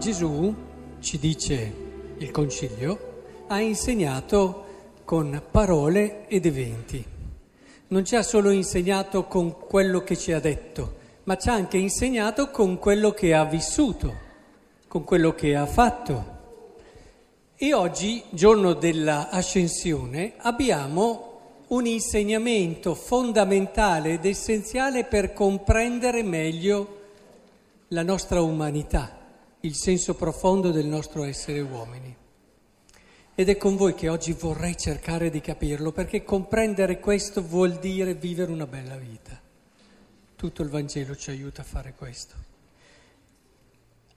Gesù, ci dice il Concilio, ha insegnato con parole ed eventi. Non ci ha solo insegnato con quello che ci ha detto, ma ci ha anche insegnato con quello che ha vissuto, con quello che ha fatto. E oggi, giorno dell'Ascensione, abbiamo un insegnamento fondamentale ed essenziale per comprendere meglio la nostra umanità, il senso profondo del nostro essere uomini. Ed è con voi che oggi vorrei cercare di capirlo, perché comprendere questo vuol dire vivere una bella vita. Tutto il Vangelo ci aiuta a fare questo.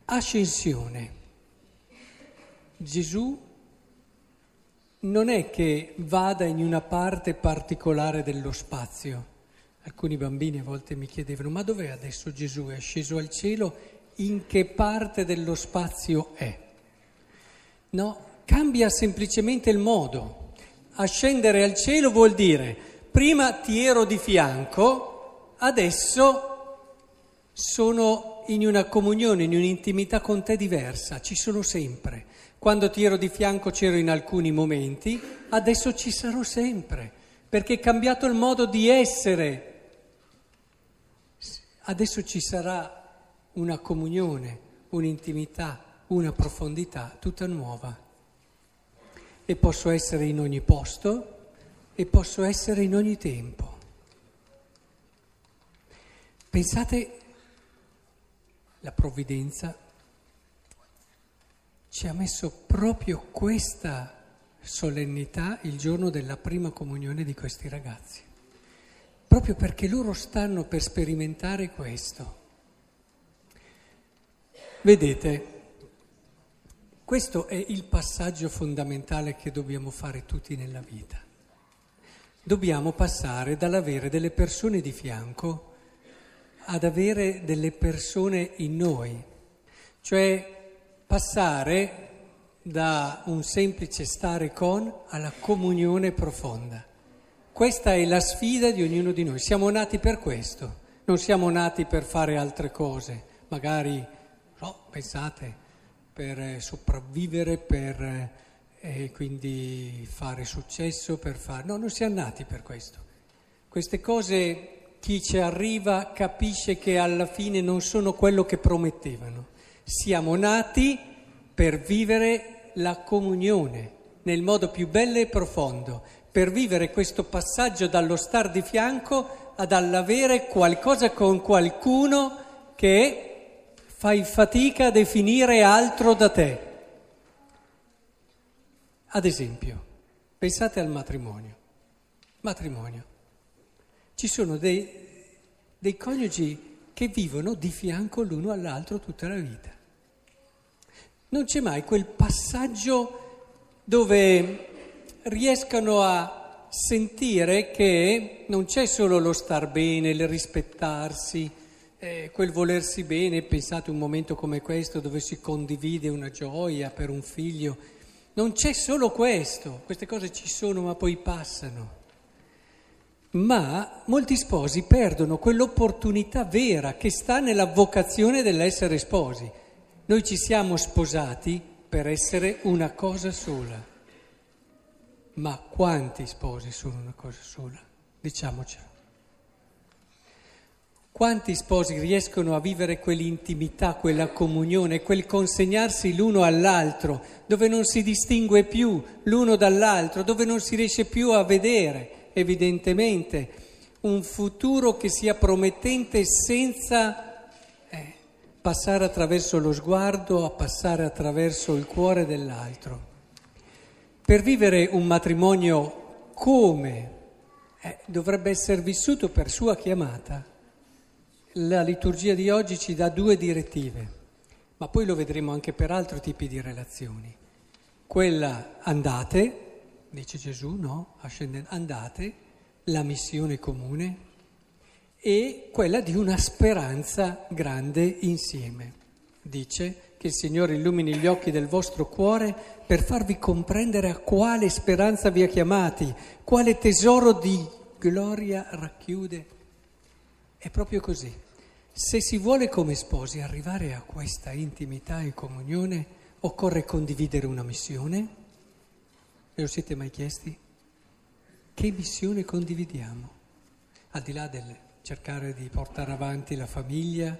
Ascensione. Gesù non è che vada in una parte particolare dello spazio. Alcuni bambini a volte mi chiedevano: ma dov'è adesso Gesù? È sceso al cielo? In che parte dello spazio è? No, cambia semplicemente il modo. Ascendere al cielo vuol dire: prima ti ero di fianco, adesso sono in una comunione, in un'intimità con te diversa, ci sono sempre. Quando ti ero di fianco c'ero in alcuni momenti, adesso ci sarò sempre, perché è cambiato il modo di essere. Adesso ci sarà una comunione, un'intimità, una profondità tutta nuova. E posso essere in ogni posto e posso essere in ogni tempo. Pensate la provvidenza. Ci ha messo proprio questa solennità il giorno della prima comunione di questi ragazzi, proprio perché loro stanno per sperimentare questo. Vedete, questo è il passaggio fondamentale che dobbiamo fare tutti nella vita. Dobbiamo passare dall'avere delle persone di fianco ad avere delle persone in noi, cioè passare da un semplice stare con alla comunione profonda. Questa è la sfida di ognuno di noi. Siamo nati per questo, non siamo nati per fare altre cose, magari, no, pensate, per sopravvivere, per quindi fare successo, per fare... No, non siamo nati per questo. Queste cose chi ci arriva capisce che alla fine non sono quello che promettevano. Siamo nati per vivere la comunione nel modo più bello e profondo, per vivere questo passaggio dallo star di fianco ad all'avere qualcosa con qualcuno che fai fatica a definire altro da te. Ad esempio, pensate al matrimonio. Matrimonio. Ci sono dei coniugi che vivono di fianco l'uno all'altro tutta la vita. Non c'è mai quel passaggio dove riescano a sentire che non c'è solo lo star bene, il rispettarsi, quel volersi bene. Pensate un momento come questo dove si condivide una gioia per un figlio. Non c'è solo questo, queste cose ci sono ma poi passano. Ma molti sposi perdono quell'opportunità vera che sta nella vocazione dell'essere sposi. Noi ci siamo sposati per essere una cosa sola. Ma quanti sposi sono una cosa sola? Diciamocelo. Quanti sposi riescono a vivere quell'intimità, quella comunione, quel consegnarsi l'uno all'altro, dove non si distingue più l'uno dall'altro, dove non si riesce più a vedere? Evidentemente un futuro che sia promettente senza passare attraverso lo sguardo, a passare attraverso il cuore dell'altro. Per vivere un matrimonio come dovrebbe essere vissuto per sua chiamata, la liturgia di oggi ci dà due direttive, ma poi lo vedremo anche per altri tipi di relazioni. Quella andate, dice Gesù, no? Andate, la missione comune e quella di una speranza grande insieme. Dice che il Signore illumini gli occhi del vostro cuore per farvi comprendere a quale speranza vi ha chiamati, quale tesoro di gloria racchiude. È proprio così. Se si vuole come sposi arrivare a questa intimità e comunione, occorre condividere una missione. Ve lo siete mai chiesti? Che missione condividiamo? Al di là del cercare di portare avanti la famiglia,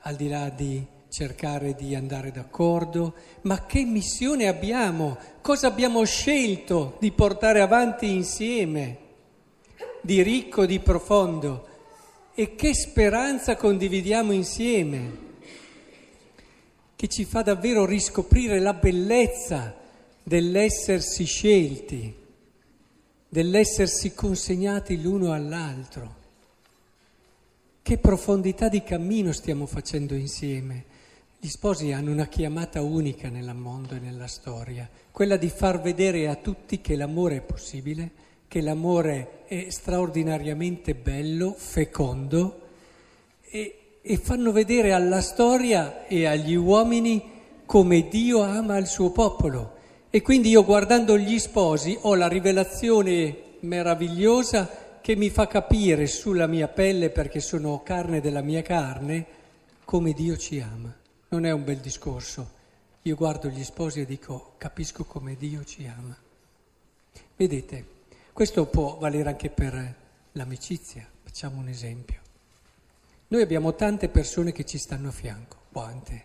al di là di cercare di andare d'accordo, ma che missione abbiamo? Cosa abbiamo scelto di portare avanti insieme, di ricco, di profondo? E che speranza condividiamo insieme, che ci fa davvero riscoprire la bellezza dell'essersi scelti, dell'essersi consegnati l'uno all'altro. Che profondità di cammino stiamo facendo insieme. Gli sposi hanno una chiamata unica nel mondo e nella storia, quella di far vedere a tutti che l'amore è possibile, che l'amore è straordinariamente bello, fecondo, e fanno vedere alla storia e agli uomini come Dio ama il suo popolo. E quindi io, guardando gli sposi, ho la rivelazione meravigliosa che mi fa capire sulla mia pelle, perché sono carne della mia carne, come Dio ci ama. Non è un bel discorso. Io guardo gli sposi e dico, capisco come Dio ci ama. Vedete? Questo può valere anche per l'amicizia, facciamo un esempio. Noi abbiamo tante persone che ci stanno a fianco, quante?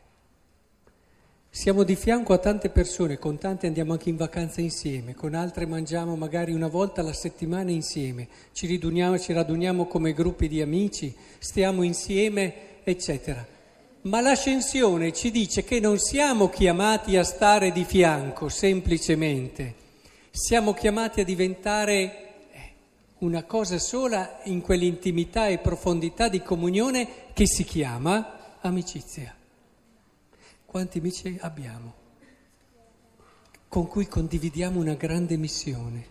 Siamo di fianco a tante persone, con tante andiamo anche in vacanza insieme, con altre mangiamo magari una volta alla settimana insieme, ci raduniamo come gruppi di amici, stiamo insieme, eccetera. Ma l'ascensione ci dice che non siamo chiamati a stare di fianco, semplicemente. Siamo chiamati a diventare una cosa sola in quell'intimità e profondità di comunione che si chiama amicizia. Quanti amici abbiamo con cui condividiamo una grande missione?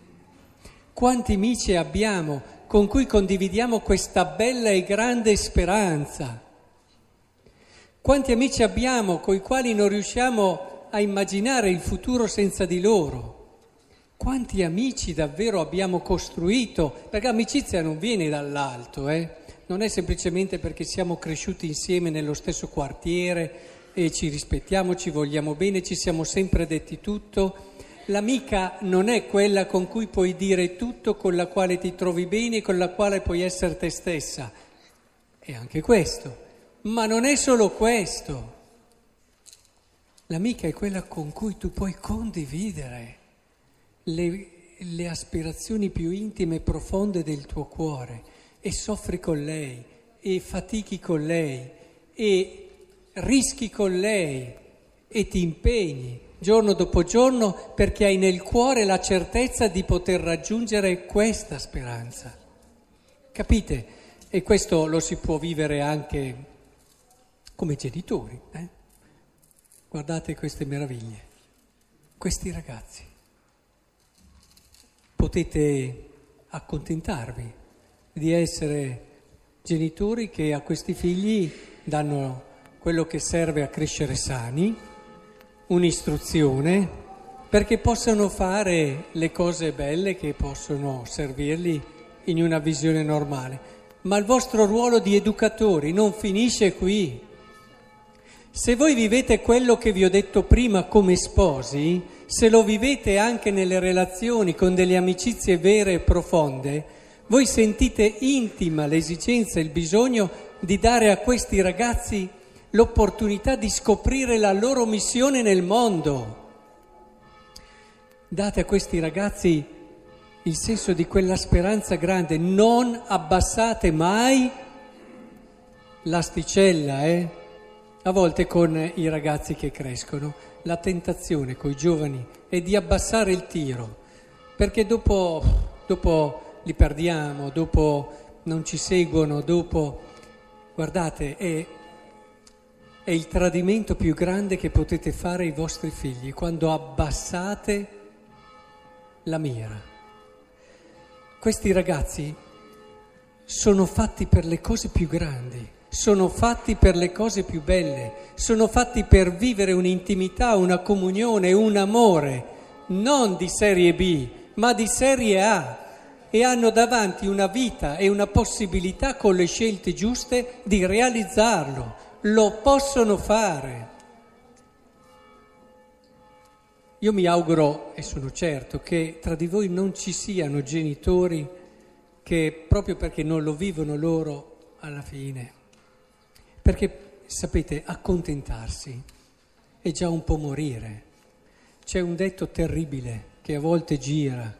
Quanti amici abbiamo con cui condividiamo questa bella e grande speranza? Quanti amici abbiamo coi quali non riusciamo a immaginare il futuro senza di loro? Quanti amici davvero abbiamo costruito? Perché l'amicizia non viene dall'alto, Non è semplicemente perché siamo cresciuti insieme nello stesso quartiere e ci rispettiamo, ci vogliamo bene, ci siamo sempre detti tutto. L'amica non è quella con cui puoi dire tutto, con la quale ti trovi bene, con la quale puoi essere te stessa. È anche questo. Ma non è solo questo. L'amica è quella con cui tu puoi condividere le aspirazioni più intime e profonde del tuo cuore, e soffri con lei, e fatichi con lei, e rischi con lei, e ti impegni giorno dopo giorno perché hai nel cuore la certezza di poter raggiungere questa speranza. Capite? E questo lo si può vivere anche come genitori, Guardate queste meraviglie, questi ragazzi. Potete accontentarvi di essere genitori che a questi figli danno quello che serve a crescere sani, un'istruzione, perché possano fare le cose belle che possono servirgli in una visione normale. Ma il vostro ruolo di educatori non finisce qui. Se voi vivete quello che vi ho detto prima come sposi, se lo vivete anche nelle relazioni con delle amicizie vere e profonde, voi sentite intima l'esigenza e il bisogno di dare a questi ragazzi l'opportunità di scoprire la loro missione nel mondo. Date a questi ragazzi il senso di quella speranza grande, non abbassate mai l'asticella, A volte con i ragazzi che crescono, la tentazione con i giovani è di abbassare il tiro, perché dopo li perdiamo, dopo non ci seguono, dopo... Guardate, è il tradimento più grande che potete fare ai vostri figli, quando abbassate la mira. Questi ragazzi sono fatti per le cose più grandi. Sono fatti per le cose più belle, sono fatti per vivere un'intimità, una comunione, un amore, non di serie B, ma di serie A, e hanno davanti una vita e una possibilità con le scelte giuste di realizzarlo. Lo possono fare. Io mi auguro, e sono certo, che tra di voi non ci siano genitori che, proprio perché non lo vivono loro, alla fine, perché, sapete, accontentarsi è già un po' morire. C'è un detto terribile che a volte gira: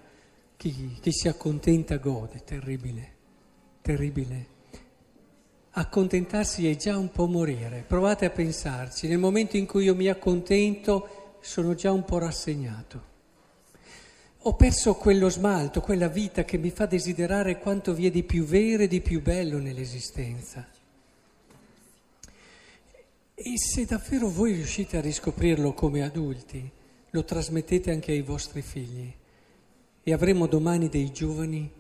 chi si accontenta gode. Terribile, terribile. Accontentarsi è già un po' morire. Provate a pensarci: nel momento in cui io mi accontento, sono già un po' rassegnato. Ho perso quello smalto, quella vita che mi fa desiderare quanto vi è di più vero e di più bello nell'esistenza. E se davvero voi riuscite a riscoprirlo come adulti, lo trasmettete anche ai vostri figli, e avremo domani dei giovani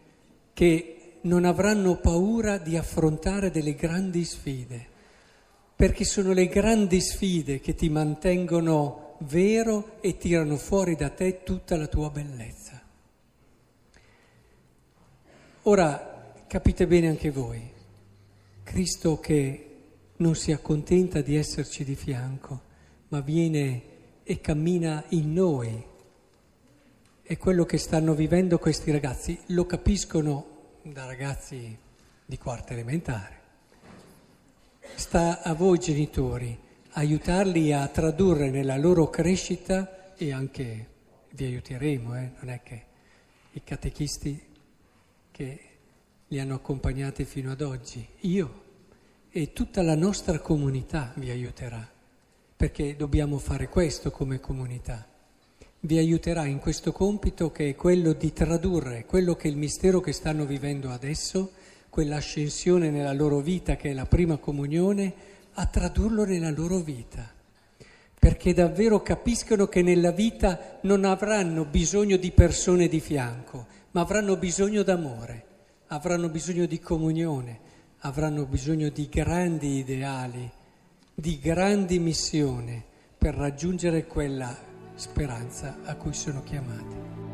che non avranno paura di affrontare delle grandi sfide, perché sono le grandi sfide che ti mantengono vero e tirano fuori da te tutta la tua bellezza. Ora capite bene anche voi, Cristo che non si accontenta di esserci di fianco, ma viene e cammina in noi. È quello che stanno vivendo questi ragazzi, lo capiscono da ragazzi di quarta elementare. Sta a voi genitori aiutarli a tradurre nella loro crescita, e anche vi aiuteremo, non è che i catechisti che li hanno accompagnati fino ad oggi, io e tutta la nostra comunità vi aiuterà, perché dobbiamo fare questo come comunità, vi aiuterà in questo compito che è quello di tradurre quello che è il mistero che stanno vivendo adesso, quell'ascensione nella loro vita che è la prima comunione, a tradurlo nella loro vita, perché davvero capiscono che nella vita non avranno bisogno di persone di fianco, ma avranno bisogno d'amore, avranno bisogno di comunione, avranno bisogno di grandi ideali, di grandi missioni per raggiungere quella speranza a cui sono chiamati.